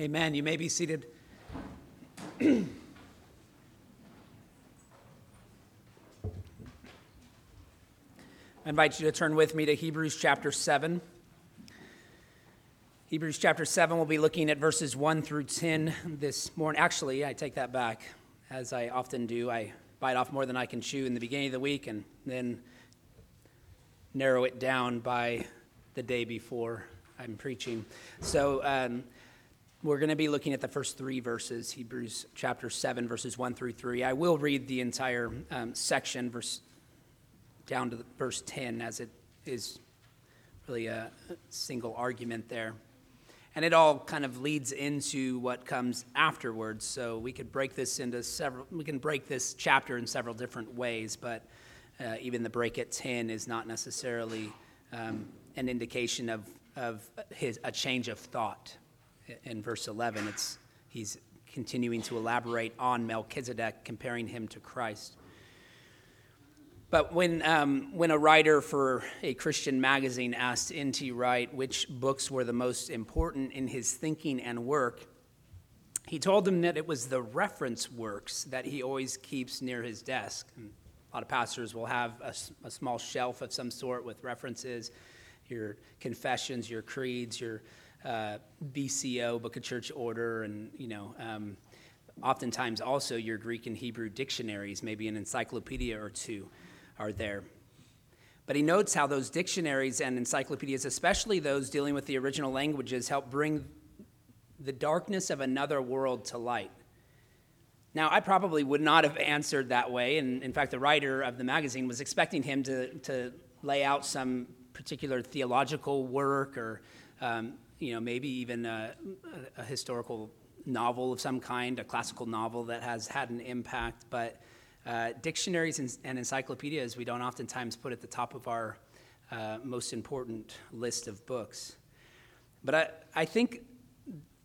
Amen. You may be seated. I invite you to turn with me to Hebrews chapter 7. Hebrews chapter 7, we'll be looking at verses 1 through 10 this morning. Actually, I take that back. As I often do, I bite off more than I can chew in the beginning of the week and then narrow it down by the day before I'm preaching. So we're going to be looking at the first three verses, Hebrews chapter 7, verses 1 through 3. I will read the entire section, verse 10, as it is really a single argument there. And it all kind of leads into what comes afterwards. So we could break this into several, we can break this chapter in several different ways, but even the break at 10 is not necessarily an indication of a change of thought. In verse 11, he's continuing to elaborate on Melchizedek, comparing him to Christ. But when a writer for a Christian magazine asked N.T. Wright which books were the most important in his thinking and work, he told them that it was the reference works that he always keeps near his desk. And a lot of pastors will have a small shelf of some sort with references, your confessions, your creeds, your BCO, Book of Church Order, and oftentimes also your Greek and Hebrew dictionaries, maybe an encyclopedia or two are there. But he notes how those dictionaries and encyclopedias, especially those dealing with the original languages, help bring the darkness of another world to light. Now, I probably would not have answered that way, and in fact, the writer of the magazine was expecting him to lay out some particular theological work or maybe even a historical novel of some kind, a classical novel that has had an impact, but dictionaries and encyclopedias we don't oftentimes put at the top of our most important list of books. But I think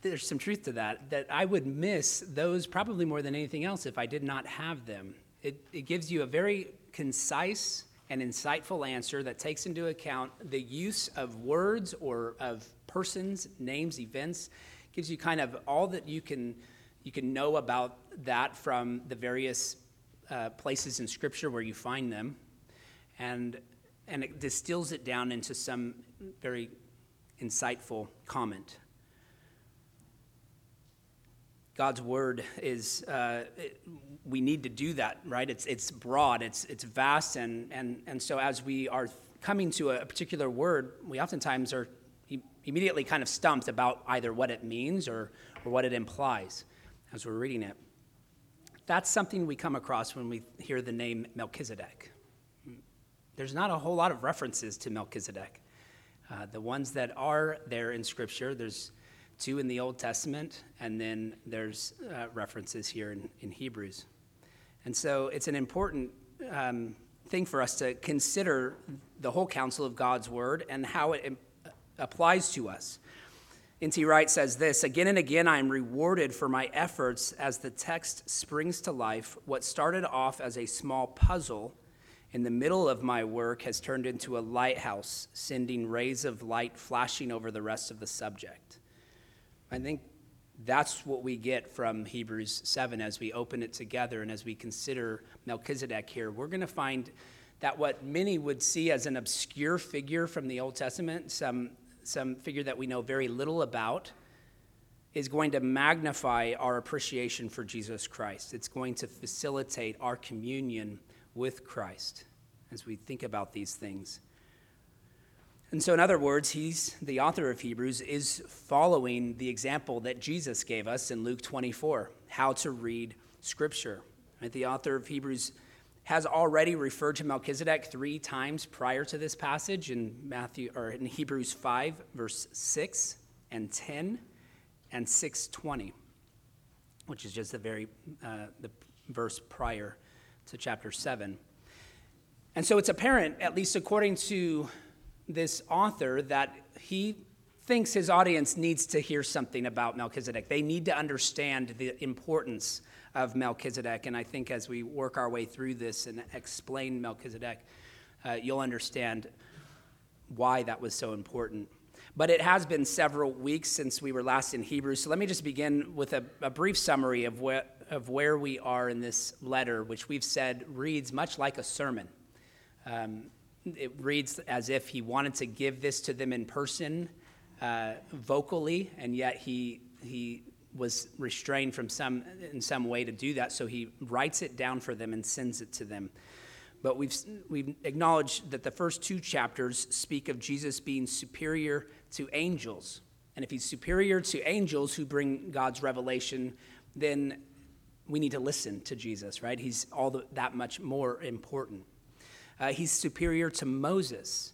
there's some truth to that I would miss those probably more than anything else if I did not have them. It gives you a very concise and insightful answer that takes into account the use of words or of persons, names, events. Gives you kind of all that you can know about that from the various places in Scripture where you find them, and it distills it down into some very insightful comment. God's word is we need to do that, right? It's broad, it's vast, and so as we are coming to a particular word, we oftentimes are immediately kind of stumped about either what it means or what it implies as we're reading it. That's something we come across when we hear the name Melchizedek. There's not a whole lot of references to Melchizedek. The ones that are there in Scripture, there's two in the Old Testament, and then there's references here in Hebrews. And so it's an important thing for us to consider the whole counsel of God's word and how it applies to us. N.T. Wright says this, "Again and again I am rewarded for my efforts as the text springs to life. What started off as a small puzzle in the middle of my work has turned into a lighthouse, sending rays of light flashing over the rest of the subject." I think that's what we get from Hebrews 7 as we open it together and as we consider Melchizedek here. We're going to find that what many would see as an obscure figure from the Old Testament, some figure that we know very little about, is going to magnify our appreciation for Jesus Christ. It's going to facilitate our communion with Christ as we think about these things. And so in other words, the author of Hebrews is following the example that Jesus gave us in Luke 24, how to read Scripture. Right? The author of Hebrews has already referred to Melchizedek three times prior to this passage in Hebrews 5, verse 6 and 10 and 6:20, which is just the verse prior to chapter 7. And so it's apparent, at least according to this author, that he thinks his audience needs to hear something about Melchizedek. They need to understand the importance of Melchizedek, and I think as we work our way through this and explain Melchizedek, you'll understand why that was so important. But it has been several weeks since we were last in Hebrews, so let me just begin with a brief summary of where we are in this letter, which we've said reads much like a sermon. It reads as if he wanted to give this to them in person, vocally, and yet he was restrained from in some way to do that, so he writes it down for them and sends it to them. But we've acknowledged that the first two chapters speak of Jesus being superior to angels. And if he's superior to angels who bring God's revelation, then we need to listen to Jesus, right? He's that much more important. He's superior to Moses.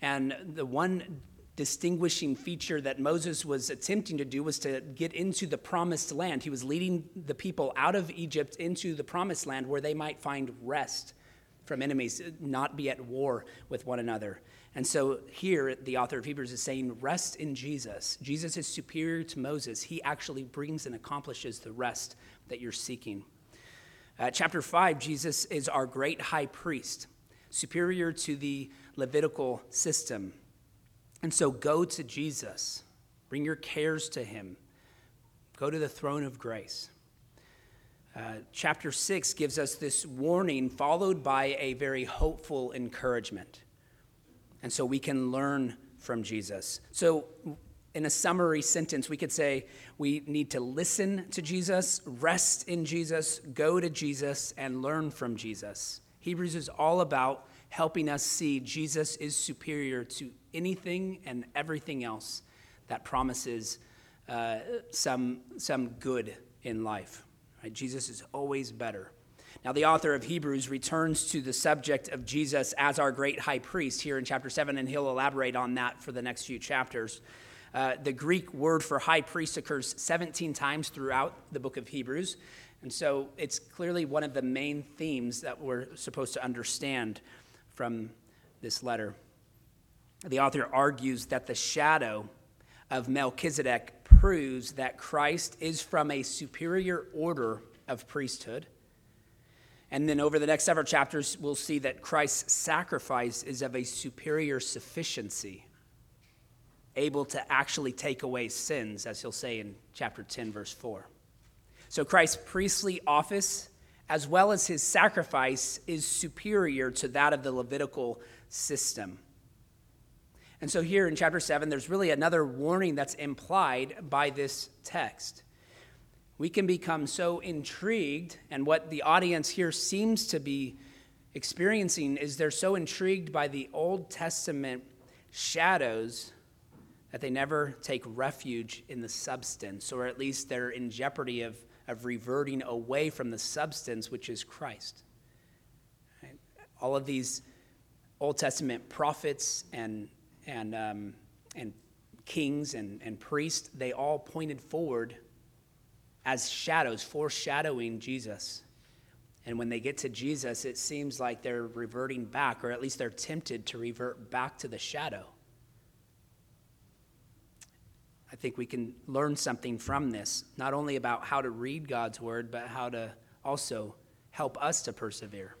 And the one distinguishing feature that Moses was attempting to do was to get into the promised land. He was leading the people out of Egypt into the promised land where they might find rest from enemies, not be at war with one another. And so here, the author of Hebrews is saying, rest in Jesus. Jesus is superior to Moses. He actually brings and accomplishes the rest that you're seeking. Chapter 5, Jesus is our great high priest, superior to the Levitical system. And so go to Jesus. Bring your cares to him. Go to the throne of grace. Chapter 6 gives us this warning followed by a very hopeful encouragement. And so we can learn from Jesus. So in a summary sentence, we could say we need to listen to Jesus, rest in Jesus, go to Jesus, and learn from Jesus. Hebrews is all about helping us see Jesus is superior to anything and everything else that promises some good in life. Jesus is always better. Now, the author of Hebrews returns to the subject of Jesus as our great high priest here in chapter 7, and he'll elaborate on that for the next few chapters. The Greek word for high priest occurs 17 times throughout the book of Hebrews, and so it's clearly one of the main themes that we're supposed to understand from this letter. The author argues that the shadow of Melchizedek proves that Christ is from a superior order of priesthood. And then over the next several chapters, we'll see that Christ's sacrifice is of a superior sufficiency, able to actually take away sins, as he'll say in chapter 10, verse 4. So Christ's priestly office, as well as his sacrifice, is superior to that of the Levitical system. And so here in chapter 7, there's really another warning that's implied by this text. We can become so intrigued, and what the audience here seems to be experiencing is they're so intrigued by the Old Testament shadows that they never take refuge in the substance, or at least they're in jeopardy of reverting away from the substance, which is Christ. All of these Old Testament prophets and kings and priests, they all pointed forward as shadows, foreshadowing Jesus. And when they get to Jesus, it seems like they're reverting back, or at least they're tempted to revert back to the shadow. I think we can learn something from this, not only about how to read God's word, but how to also help us to persevere,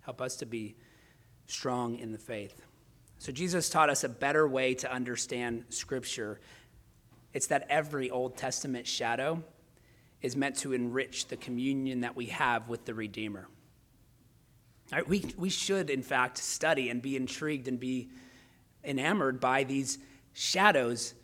help us to be strong in the faith. So Jesus taught us a better way to understand Scripture. It's that every Old Testament shadow is meant to enrich the communion that we have with the Redeemer. All right, we should, in fact, study and be intrigued and be enamored by these shadows,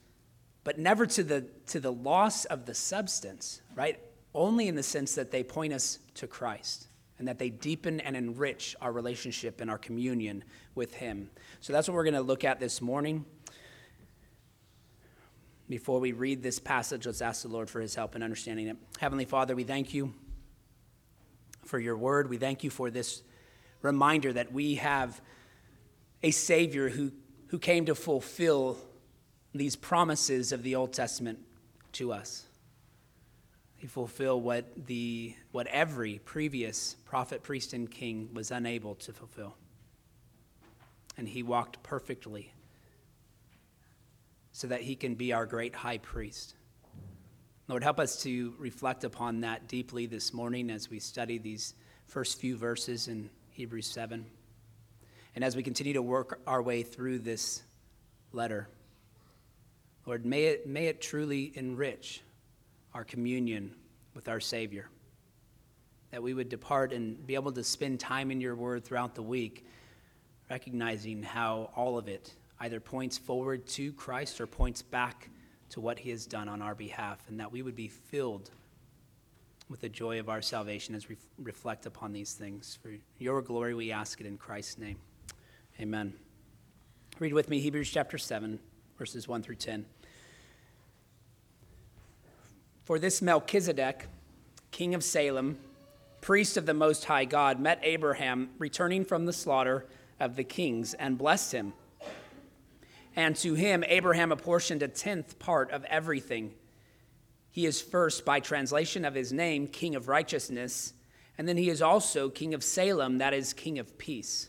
but never to the loss of the substance, right? Only in the sense that they point us to Christ, and that they deepen and enrich our relationship and our communion with him. So that's what we're going to look at this morning. Before we read this passage, let's ask the Lord for his help in understanding it. Heavenly Father, we thank you for your word. We thank you for this reminder that we have a Savior who came to fulfill these promises of the Old Testament to us. He fulfilled what every previous prophet, priest, and king was unable to fulfill. And he walked perfectly so that he can be our great high priest. Lord, help us to reflect upon that deeply this morning as we study these first few verses in Hebrews 7. And as we continue to work our way through this letter, Lord, may it truly enrich our communion with our Savior, that we would depart and be able to spend time in your word throughout the week, recognizing how all of it either points forward to Christ or points back to what he has done on our behalf, and that we would be filled with the joy of our salvation as we reflect upon these things. For your glory, we ask it in Christ's name. Amen. Read with me Hebrews chapter 7, verses 1 through 10. For this Melchizedek, king of Salem, priest of the Most High God, met Abraham returning from the slaughter of the kings and blessed him. And to him, Abraham apportioned a 10th part of everything. He is first, by translation of his name, king of righteousness, and then he is also king of Salem, that is, king of peace.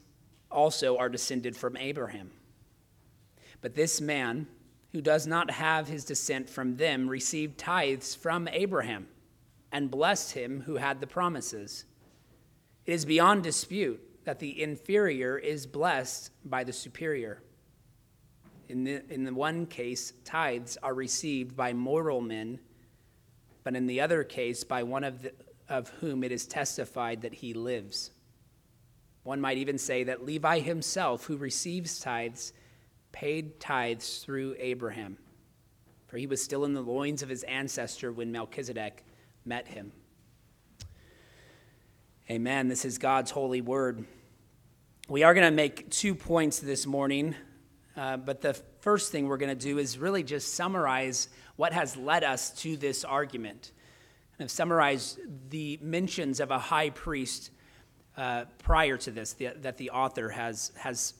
also are descended from Abraham. But this man, who does not have his descent from them, received tithes from Abraham and blessed him who had the promises. It is beyond dispute that the inferior is blessed by the superior. In the one case, tithes are received by mortal men, but in the other case, by one of whom it is testified that he lives. One might even say that Levi himself, who receives tithes, paid tithes through Abraham, for he was still in the loins of his ancestor when Melchizedek met him. Amen. This is God's holy word. We are going to make 2 points this morning. But the first thing we're going to do is really just summarize what has led us to this argument. Kind of summarize the mentions of a high priest prior to this, that the author has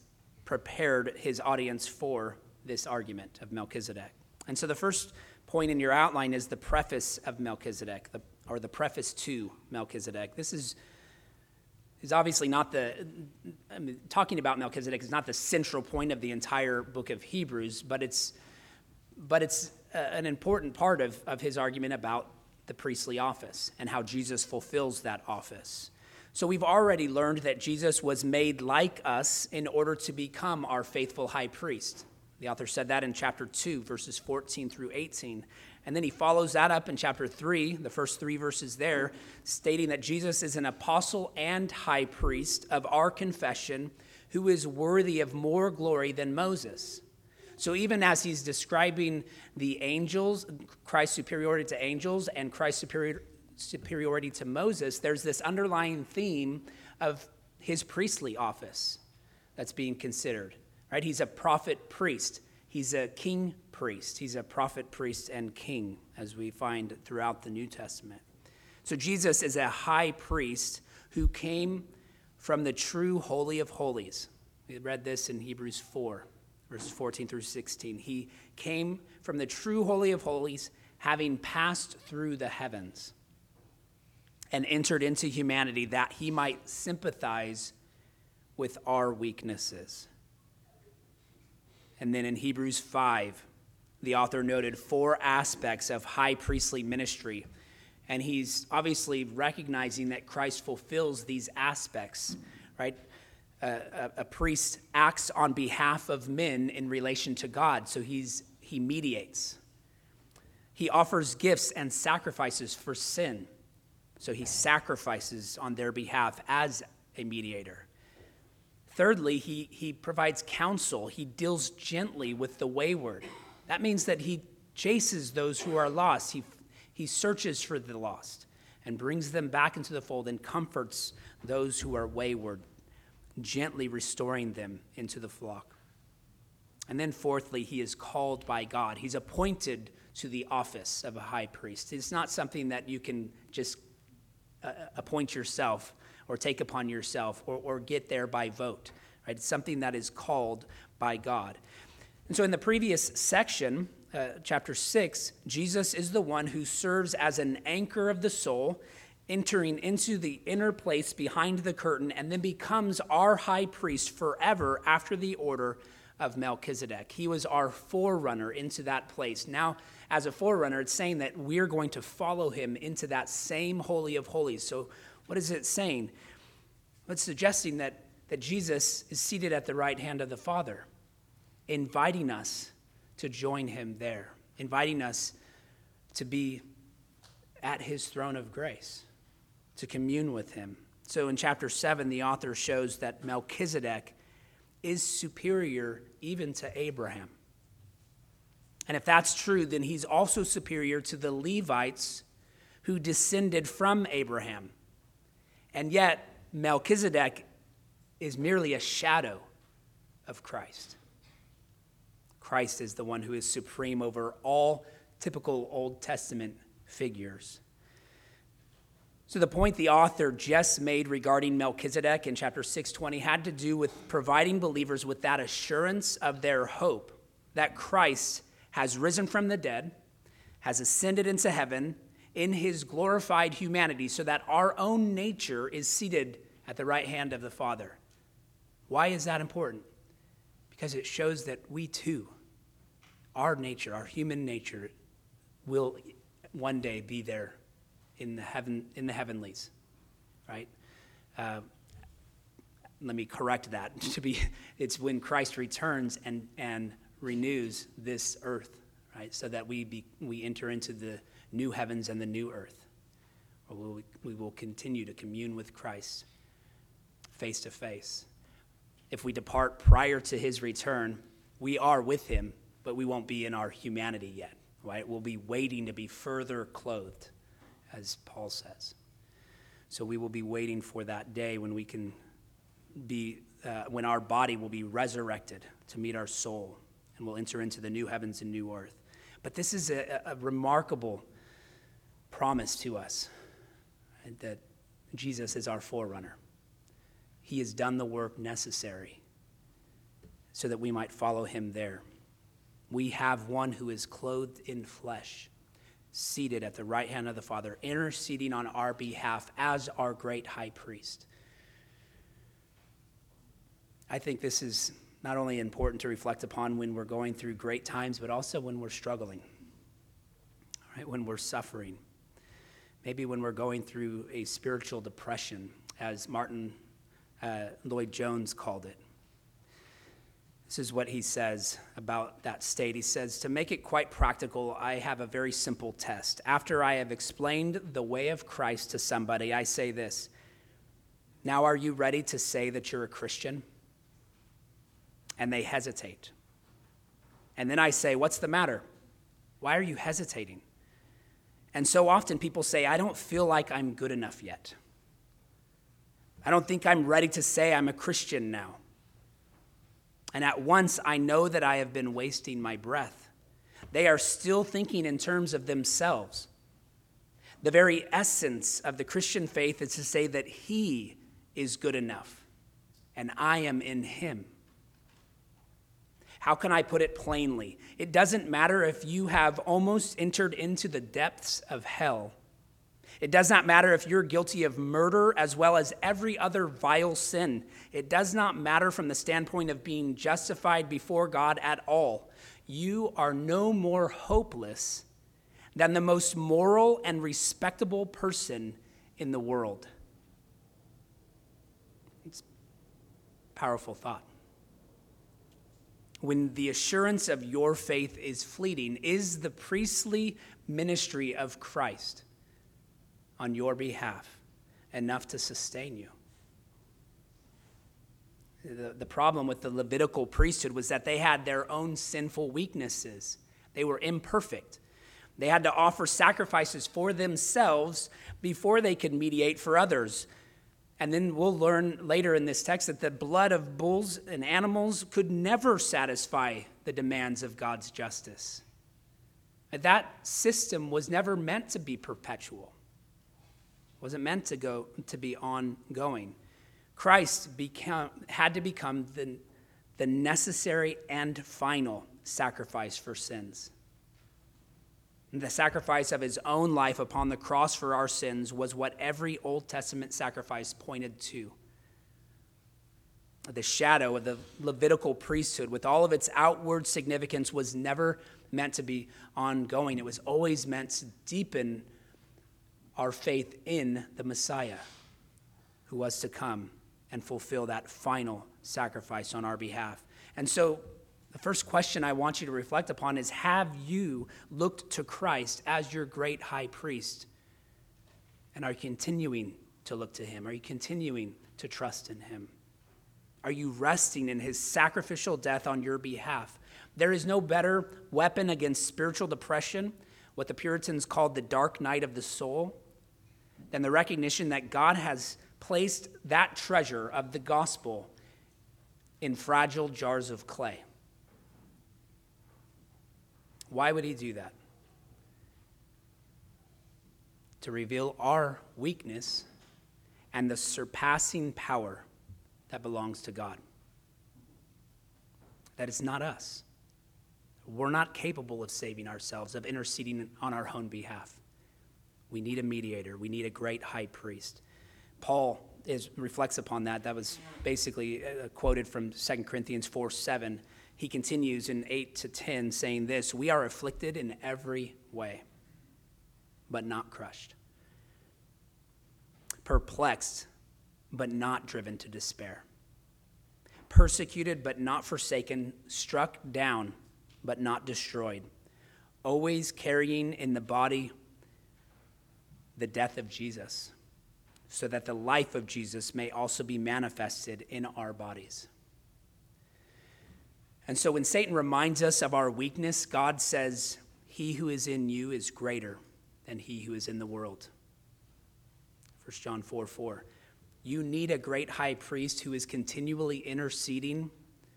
prepared his audience for this argument of Melchizedek. And so the first point in your outline is the preface of Melchizedek, or the preface to Melchizedek. This is obviously not talking about Melchizedek is not the central point of the entire book of Hebrews, but it's an important part of his argument about the priestly office and how Jesus fulfills that office. So we've already learned that Jesus was made like us in order to become our faithful high priest. The author said that in chapter 2, verses 14 through 18. And then he follows that up in chapter 3, the first 3 verses there, stating that Jesus is an apostle and high priest of our confession, who is worthy of more glory than Moses. So even as he's describing the angels, Christ's superiority to angels and Christ's superiority to Moses, there's this underlying theme of his priestly office that's being considered. Right? He's a prophet priest. He's a king priest. He's a prophet, priest, and king, as we find throughout the New Testament. So Jesus is a high priest who came from the true Holy of Holies. We read this in Hebrews 4, verses 14 through 16. He came from the true Holy of Holies, having passed through the heavens and entered into humanity, that he might sympathize with our weaknesses. And then in Hebrews 5, the author noted 4 aspects of high priestly ministry. And he's obviously recognizing that Christ fulfills these aspects, right? A priest acts on behalf of men in relation to God, so he mediates. He offers gifts and sacrifices for sin, so he sacrifices on their behalf as a mediator. Thirdly, he provides counsel. He deals gently with the wayward. That means that he chases those who are lost. He searches for the lost and brings them back into the fold and comforts those who are wayward, gently restoring them into the flock. And then fourthly, he is called by God. He's appointed to the office of a high priest. It's not something that you can just appoint yourself or take upon yourself, or get there by vote, right? It's something that is called by God. And so in the previous section chapter 6, Jesus is the one who serves as an anchor of the soul, entering into the inner place behind the curtain, and then becomes our high priest forever after the order of Melchizedek. He was our forerunner into that place. Now, as a forerunner, it's saying that we're going to follow him into that same Holy of Holies. So what is it saying? It's suggesting that Jesus is seated at the right hand of the Father, inviting us to join him there, inviting us to be at his throne of grace, to commune with him. So in chapter 7, the author shows that Melchizedek is superior even to Abraham. And if that's true, then he's also superior to the Levites who descended from Abraham. And yet, Melchizedek is merely a shadow of Christ. Christ is the one who is supreme over all typical Old Testament figures. So the point the author just made regarding Melchizedek in chapter 6:20 had to do with providing believers with that assurance of their hope that Christ has risen from the dead, has ascended into heaven in his glorified humanity, so that our own nature is seated at the right hand of the Father. Why is that important? Because it shows that we too, our nature, our human nature, will one day be there in the heavenlies, right? Let me correct that. It's when Christ returns and renews this earth, right? So that we enter into the new heavens and the new earth, or we will continue to commune with Christ face to face. If we depart prior to his return, we are with him, but we won't be in our humanity yet, right? We'll be waiting to be further clothed, as Paul says. So we will be waiting for that day when we can be, when our body will be resurrected to meet our soul, and we'll enter into the new heavens and new earth. But this is a remarkable promise to us, right? That Jesus is our forerunner. He has done the work necessary so that we might follow him there. We have one who is clothed in flesh, seated at the right hand of the Father, interceding on our behalf as our great high priest. I think this is not only important to reflect upon when we're going through great times, but also when we're struggling, right? When we're suffering. Maybe when we're going through a spiritual depression, as Martin Lloyd-Jones called it. This is what he says about that state. He says, "To make it quite practical, I have a very simple test. After I have explained the way of Christ to somebody, I say this: now are you ready to say that you're a Christian? And they hesitate. And then I say, what's the matter? Why are you hesitating? And so often people say, I don't feel like I'm good enough yet. I don't think I'm ready to say I'm a Christian now. And at once I know that I have been wasting my breath. They are still thinking in terms of themselves. The very essence of the Christian faith is to say that he is good enough and I am in him. How can I put it plainly? It doesn't matter if you have almost entered into the depths of hell. It does not matter if you're guilty of murder as well as every other vile sin. It does not matter from the standpoint of being justified before God at all. You are no more hopeless than the most moral and respectable person in the world." It's a powerful thought. When the assurance of your faith is fleeting, is the priestly ministry of Christ on your behalf enough to sustain you? The problem with the Levitical priesthood was that they had their own sinful weaknesses. They were imperfect. They had to offer sacrifices for themselves before they could mediate for others. And then we'll learn later in this text that the blood of bulls and animals could never satisfy the demands of God's justice. That system was never meant to be perpetual. Wasn't meant to be ongoing. Christ had to become the necessary and final sacrifice for sins. The sacrifice of his own life upon the cross for our sins was what every Old Testament sacrifice pointed to. The shadow of the Levitical priesthood, with all of its outward significance, was never meant to be ongoing. It was always meant to deepen our faith in the Messiah who was to come and fulfill that final sacrifice on our behalf. And so the first question I want you to reflect upon is, have you looked to Christ as your great high priest? And are you continuing to look to him? Are you continuing to trust in him? Are you resting in his sacrificial death on your behalf? There is no better weapon against spiritual depression, what the Puritans called the dark night of the soul, than the recognition that God has placed that treasure of the gospel in fragile jars of clay. Why would he do that? To reveal our weakness and the surpassing power that belongs to God. That it's not us. We're not capable of saving ourselves, of interceding on our own behalf. We need a mediator. We need a great high priest. Paul reflects upon that. That was basically quoted from 2 Corinthians 4:7. He continues in 8-10 saying this, "We are afflicted in every way, but not crushed. Perplexed, but not driven to despair. Persecuted, but not forsaken. Struck down, but not destroyed. Always carrying in the body the death of Jesus, so that the life of Jesus may also be manifested in our bodies." And so when Satan reminds us of our weakness, God says, "He who is in you is greater than he who is in the world." 1 John 4:4. You need a great high priest who is continually interceding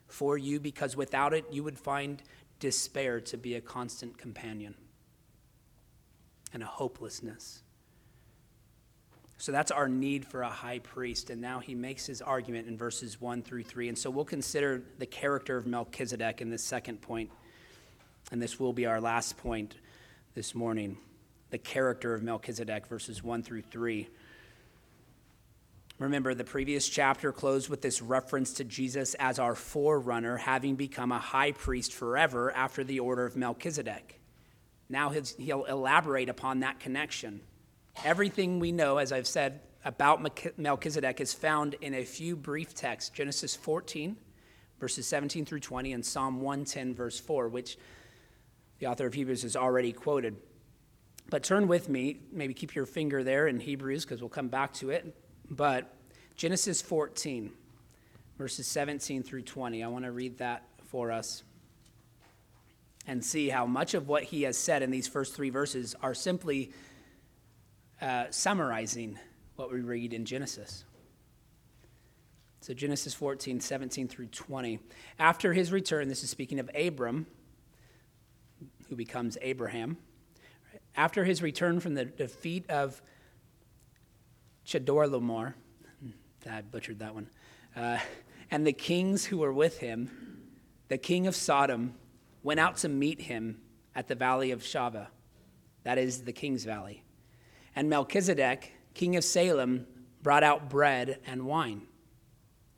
for you, because without it, you would find despair to be a constant companion and a hopelessness. So that's our need for a high priest. And now he makes his argument in verses 1-3. And so we'll consider the character of Melchizedek in this second point. And this will be our last point this morning. The character of Melchizedek, verses 1-3. Remember, the previous chapter closed with this reference to Jesus as our forerunner, having become a high priest forever after the order of Melchizedek. Now he'll elaborate upon that connection. Everything we know, as I've said, about Melchizedek is found in a few brief texts, Genesis 14, verses 17-20, and Psalm 110, verse 4, which the author of Hebrews has already quoted. But turn with me, maybe keep your finger there in Hebrews, because we'll come back to it. But Genesis 14, verses 17-20, I want to read that for us and see how much of what he has said in these first three verses are simply summarizing what we read in Genesis. So Genesis 14, 17-20. After his return, this is speaking of Abram, who becomes Abraham. After his return from the defeat of Chedorlaomer, I butchered that one, and the kings who were with him, the king of Sodom went out to meet him at the valley of Shaveh, that is the king's valley. And Melchizedek, king of Salem, brought out bread and wine.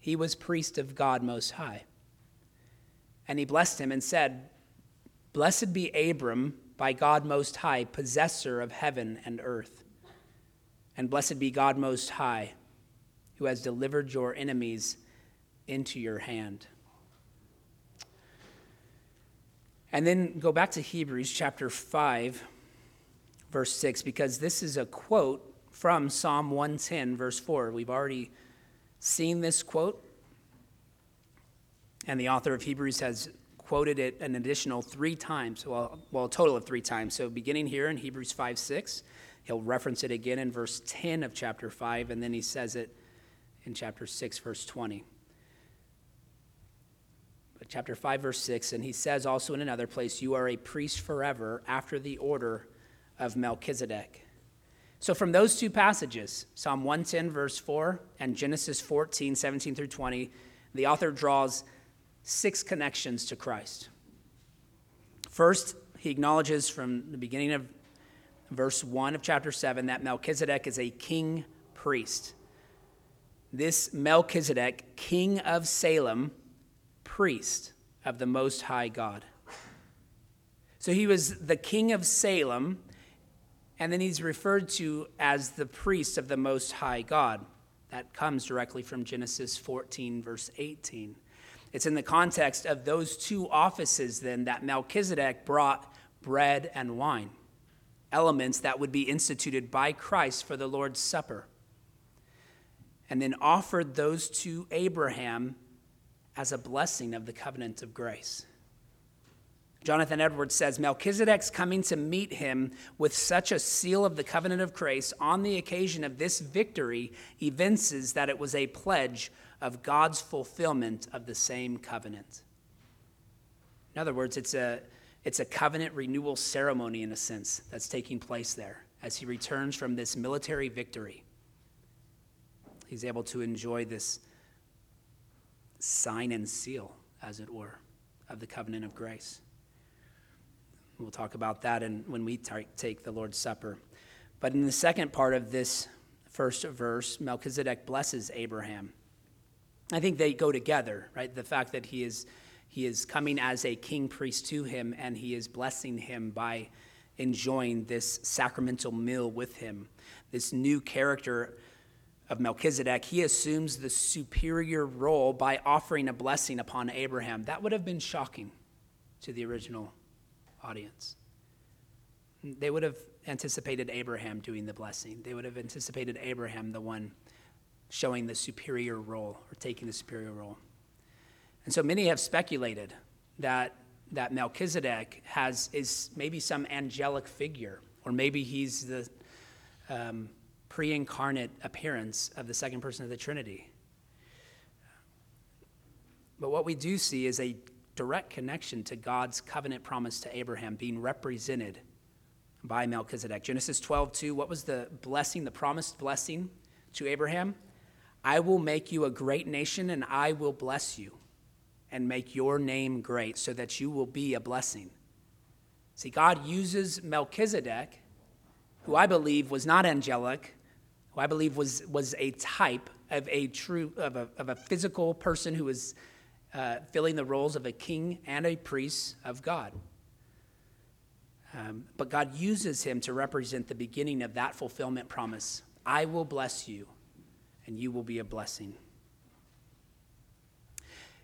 He was priest of God Most High. And he blessed him and said, "Blessed be Abram by God Most High, possessor of heaven and earth. And blessed be God Most High, who has delivered your enemies into your hand." And then go back to Hebrews chapter 5, verse 6, because this is a quote from Psalm 110, verse 4. We've already seen this quote, and the author of Hebrews has quoted it an additional three times, well, a total of three times. So beginning here in Hebrews 5:6, he'll reference it again in verse 10 of chapter 5, and then he says it in chapter 6, verse 20. But chapter 5, verse 6, and he says also in another place, "You are a priest forever after the order of Melchizedek." So from those two passages, Psalm 110, verse 4, and Genesis 14, 17-20, the author draws six connections to Christ. First, He acknowledges from the beginning of verse 1 of chapter 7 that Melchizedek is a king priest. This Melchizedek, king of Salem, priest of the Most High God. So he was the king of Salem, and then he's referred to as the priest of the Most High God. That comes directly from Genesis 14, verse 18. It's in the context of those two offices, then, that Melchizedek brought bread and wine, elements that would be instituted by Christ for the Lord's Supper, and then offered those to Abraham as a blessing of the covenant of grace. Jonathan Edwards says, Melchizedek's coming to meet him with such a seal of the covenant of grace on the occasion of this victory evinces that it was a pledge of God's fulfillment of the same covenant. In other words, it's a covenant renewal ceremony, in a sense, that's taking place there as he returns from this military victory. He's able to enjoy this sign and seal, as it were, of the covenant of grace. We'll talk about that when we take the Lord's Supper. But in the second part of this first verse, Melchizedek blesses Abraham. I think they go together, right? The fact that he is coming as a king priest to him, and he is blessing him by enjoying this sacramental meal with him. This new character of Melchizedek, he assumes the superior role by offering a blessing upon Abraham. That would have been shocking to the original audience. They would have anticipated Abraham doing the blessing. They would have anticipated Abraham the one showing the superior role or taking the superior role. And so many have speculated that Melchizedek is maybe some angelic figure, or maybe he's the pre-incarnate appearance of the second person of the Trinity. But what we do see is a direct connection to God's covenant promise to Abraham being represented by Melchizedek. Genesis 12:2, what was the blessing, the promised blessing to Abraham? I will make you a great nation, and I will bless you and make your name great so that you will be a blessing. See, God uses Melchizedek, who I believe was not angelic, who I believe was a type of a physical person who was filling the roles of a king and a priest of God. But God uses him to represent the beginning of that fulfillment promise. I will bless you, and you will be a blessing.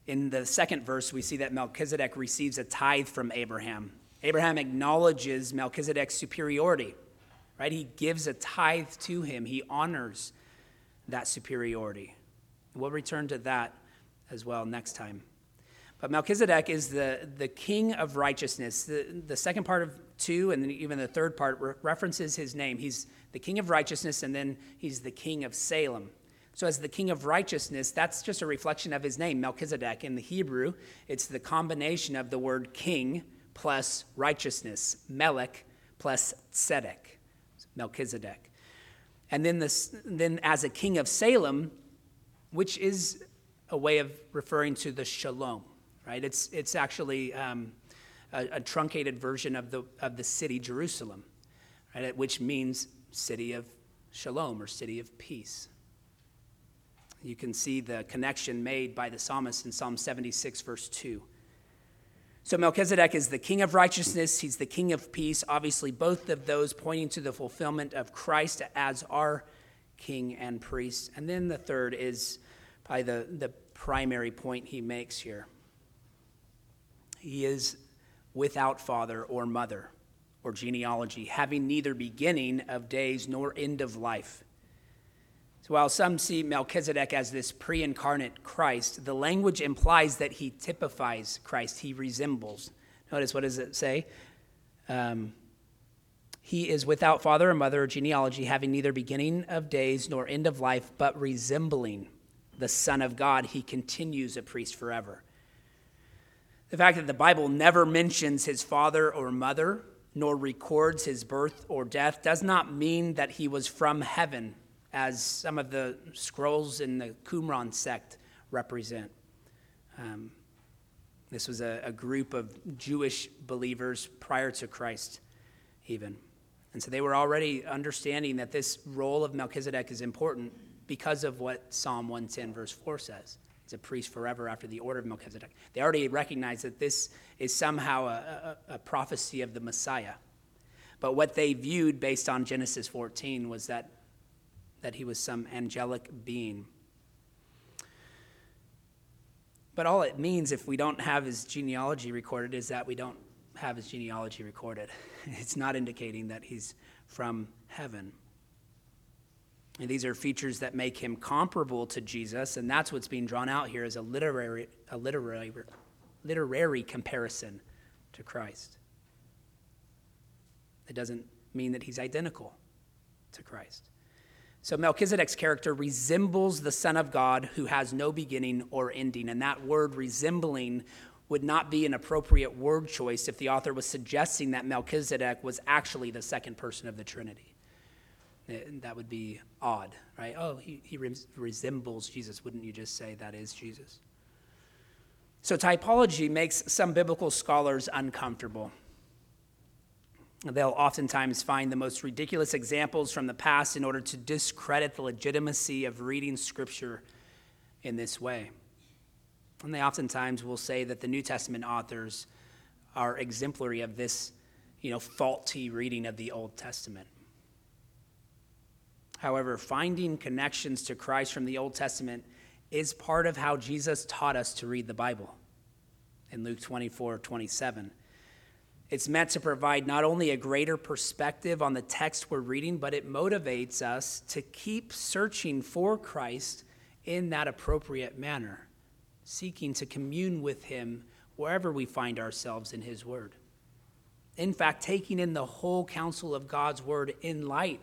In the second verse, we see that Melchizedek receives a tithe from Abraham. Abraham acknowledges Melchizedek's superiority, right? He gives a tithe to him. He honors that superiority. We'll return to that as well next time. But Melchizedek is the king of righteousness. The second part of 2 and then even the third part references his name. He's the king of righteousness, and then he's the king of Salem. So as the king of righteousness, that's just a reflection of his name, Melchizedek. In the Hebrew, it's the combination of the word king plus righteousness, melech plus tzedek, Melchizedek. And then as a king of Salem, which is a way of referring to the shalom, right? It's actually a truncated version of the city Jerusalem, right? Which means city of shalom or city of peace. You can see the connection made by the psalmist in Psalm 76, verse 2. So Melchizedek is the king of righteousness. He's the king of peace. Obviously, both of those pointing to the fulfillment of Christ as our king and priest. And then the third is probably the primary point he makes here. He is without father or mother or genealogy, having neither beginning of days nor end of life. So while some see Melchizedek as this pre-incarnate Christ, the language implies that he typifies Christ. He resembles. Notice, what does it say? He is without father or mother or genealogy, having neither beginning of days nor end of life, but resembling the Son of God. He continues a priest forever. The fact that the Bible never mentions his father or mother, nor records his birth or death, does not mean that he was from heaven, as some of the scrolls in the Qumran sect represent. This was a group of Jewish believers prior to Christ even. And so they were already understanding that this role of Melchizedek is important because of what Psalm 110 verse 4 says. He's a priest forever after the order of Melchizedek. They already recognized that this is somehow a prophecy of the Messiah. But what they viewed based on Genesis 14 was that he was some angelic being. But all it means if we don't have his genealogy recorded is that we don't have his genealogy recorded. It's not indicating that he's from heaven. And these are features that make him comparable to Jesus, and that's what's being drawn out here as a literary comparison to Christ. It doesn't mean that he's identical to Christ. So Melchizedek's character resembles the Son of God who has no beginning or ending. And that word resembling would not be an appropriate word choice if the author was suggesting that Melchizedek was actually the second person of the Trinity. That would be odd, right? Oh, he resembles Jesus. Wouldn't you just say that is Jesus? So typology makes some biblical scholars uncomfortable. They'll oftentimes find the most ridiculous examples from the past in order to discredit the legitimacy of reading Scripture in this way. And they oftentimes will say that the New Testament authors are exemplary of this, faulty reading of the Old Testament. However, finding connections to Christ from the Old Testament is part of how Jesus taught us to read the Bible in Luke 24:27. It's meant to provide not only a greater perspective on the text we're reading, but it motivates us to keep searching for Christ in that appropriate manner, seeking to commune with him wherever we find ourselves in his word. In fact, taking in the whole counsel of God's word in light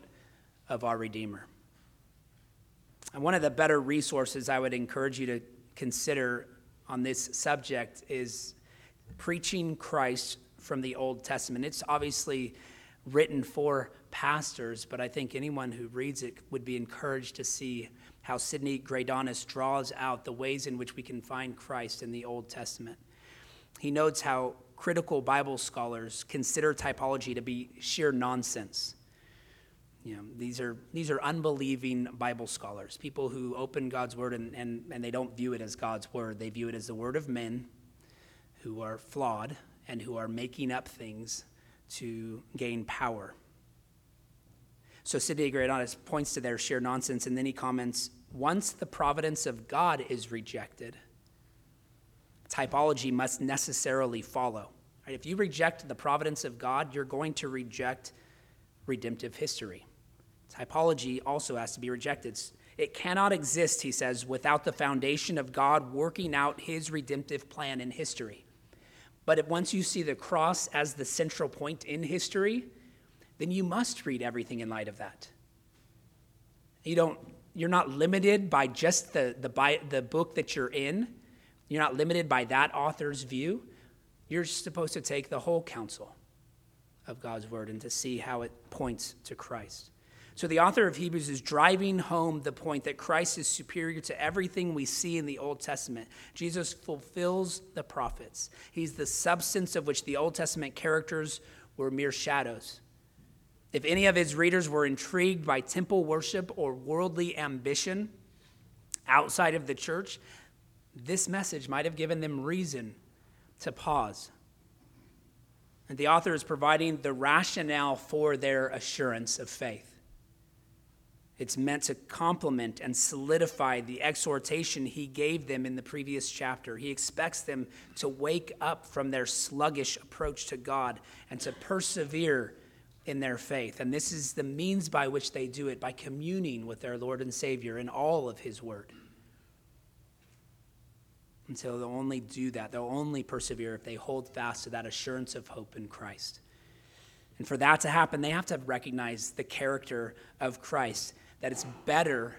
of our Redeemer. And one of the better resources I would encourage you to consider on this subject is Preaching Christ from the Old Testament. It's obviously written for pastors, but I think anyone who reads it would be encouraged to see how Sidney Greidanus draws out the ways in which we can find Christ in the Old Testament. He notes how critical Bible scholars consider typology to be sheer nonsense. These are unbelieving Bible scholars, people who open God's word and they don't view it as God's word. They view it as the word of men who are flawed and who are making up things to gain power. So Sidney Greidanus points to their sheer nonsense, and then he comments, once the providence of God is rejected, typology must necessarily follow. Right? If you reject the providence of God, you're going to reject redemptive history. Typology also has to be rejected. It cannot exist, he says, without the foundation of God working out his redemptive plan in history. But once you see the cross as the central point in history, then you must read everything in light of that. You're not limited by just the book that you're in. You're not limited by that author's view. You're supposed to take the whole counsel of God's word and to see how it points to Christ. So the author of Hebrews is driving home the point that Christ is superior to everything we see in the Old Testament. Jesus fulfills the prophets. He's the substance of which the Old Testament characters were mere shadows. If any of his readers were intrigued by temple worship or worldly ambition outside of the church, this message might have given them reason to pause. And the author is providing the rationale for their assurance of faith. It's meant to complement and solidify the exhortation he gave them in the previous chapter. He expects them to wake up from their sluggish approach to God and to persevere in their faith. And this is the means by which they do it, by communing with their Lord and Savior in all of his word. And so they'll only do that. They'll only persevere if they hold fast to that assurance of hope in Christ. And for that to happen, they have to recognize the character of Christ, that it's better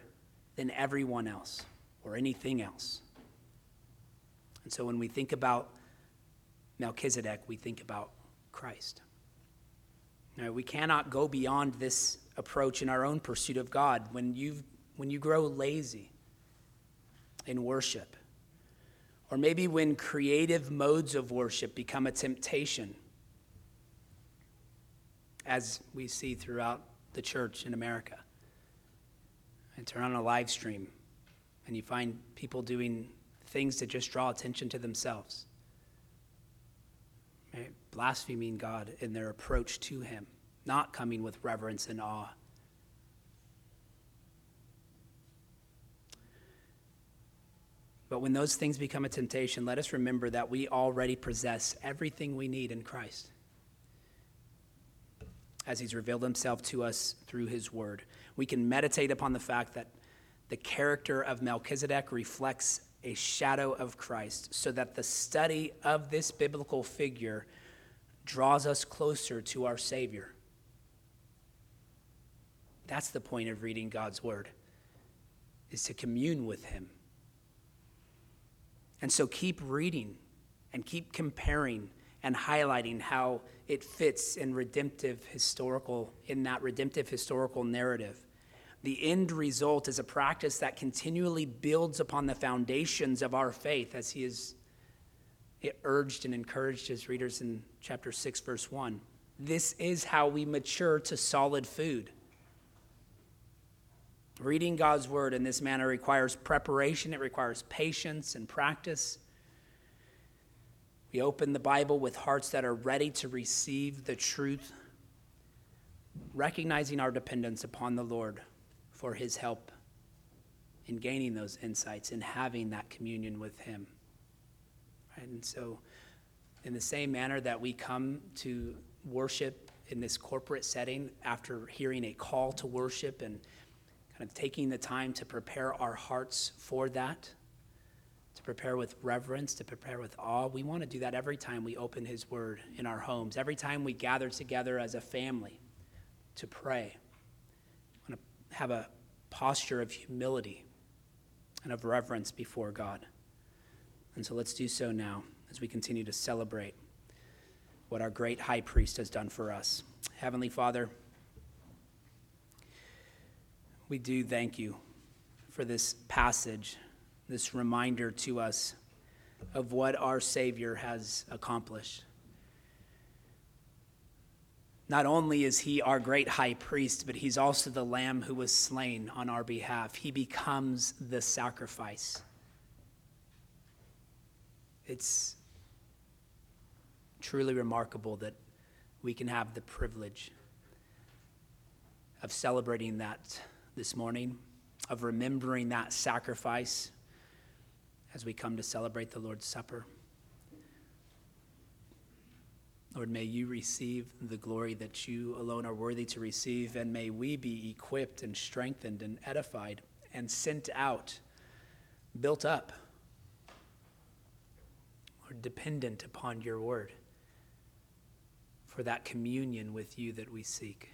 than everyone else or anything else. And so when we think about Melchizedek, we think about Christ. Now, we cannot go beyond this approach in our own pursuit of God. When you grow lazy in worship, Or maybe when creative modes of worship become a temptation, as we see throughout the church in America. And turn on a live stream, and you find people doing things to just draw attention to themselves. Right? Blaspheming God in their approach to him, not coming with reverence and awe. But when those things become a temptation, let us remember that we already possess everything we need in Christ, as he's revealed himself to us through his word. We can meditate upon the fact that the character of Melchizedek reflects a shadow of Christ, so that the study of this biblical figure draws us closer to our Savior. That's the point of reading God's word, is to commune with him. And so keep reading and keep comparing and highlighting how it fits in that redemptive historical narrative. The end result is a practice that continually builds upon the foundations of our faith, as he urged and encouraged his readers in chapter 6, verse 1. This is how we mature to solid food. Reading God's word in this manner requires preparation. It requires patience and practice. We open the Bible with hearts that are ready to receive the truth, recognizing our dependence upon the Lord for his help in gaining those insights and having that communion with him. Right? And so in the same manner that we come to worship in this corporate setting after hearing a call to worship and kind of taking the time to prepare our hearts for that, to prepare with reverence, to prepare with awe. We want to do that every time we open his word in our homes, every time we gather together as a family to pray. We want to have a posture of humility and of reverence before God. And so let's do so now as we continue to celebrate what our great high priest has done for us. Heavenly Father, we do thank you for this passage, this reminder to us of what our Savior has accomplished. Not only is he our great high priest, but he's also the Lamb who was slain on our behalf. He becomes the sacrifice. It's truly remarkable that we can have the privilege of celebrating that this morning, of remembering that sacrifice as we come to celebrate the Lord's Supper. Lord, may you receive the glory that you alone are worthy to receive, and may we be equipped and strengthened and edified and sent out, built up, or dependent upon your word for that communion with you that we seek.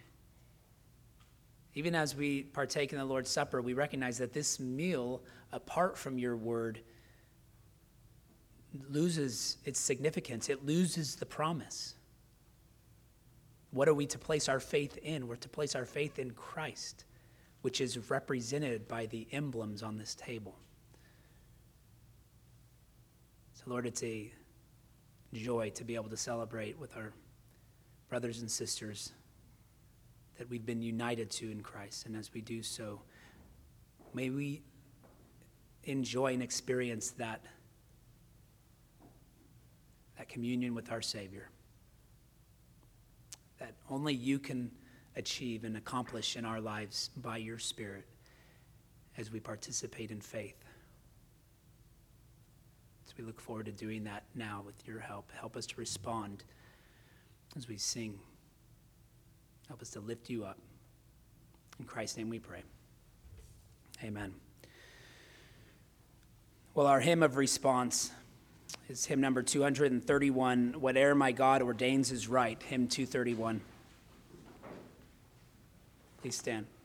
Even as we partake in the Lord's Supper, we recognize that this meal, apart from your word, loses its significance. It loses the promise. What are we to place our faith in? We're to place our faith in Christ, which is represented by the emblems on this table. So, Lord, it's a joy to be able to celebrate with our brothers and sisters that we've been united to in Christ. And as we do so, may we enjoy and experience that communion with our Savior that only you can achieve and accomplish in our lives by your Spirit as we participate in faith. So we look forward to doing that now with your help. Help us to respond as we sing. Help us to lift you up. In Christ's name we pray. Amen. Well, our hymn of response is hymn number 231, Whate'er My God Ordains Is Right, hymn 231. Please stand.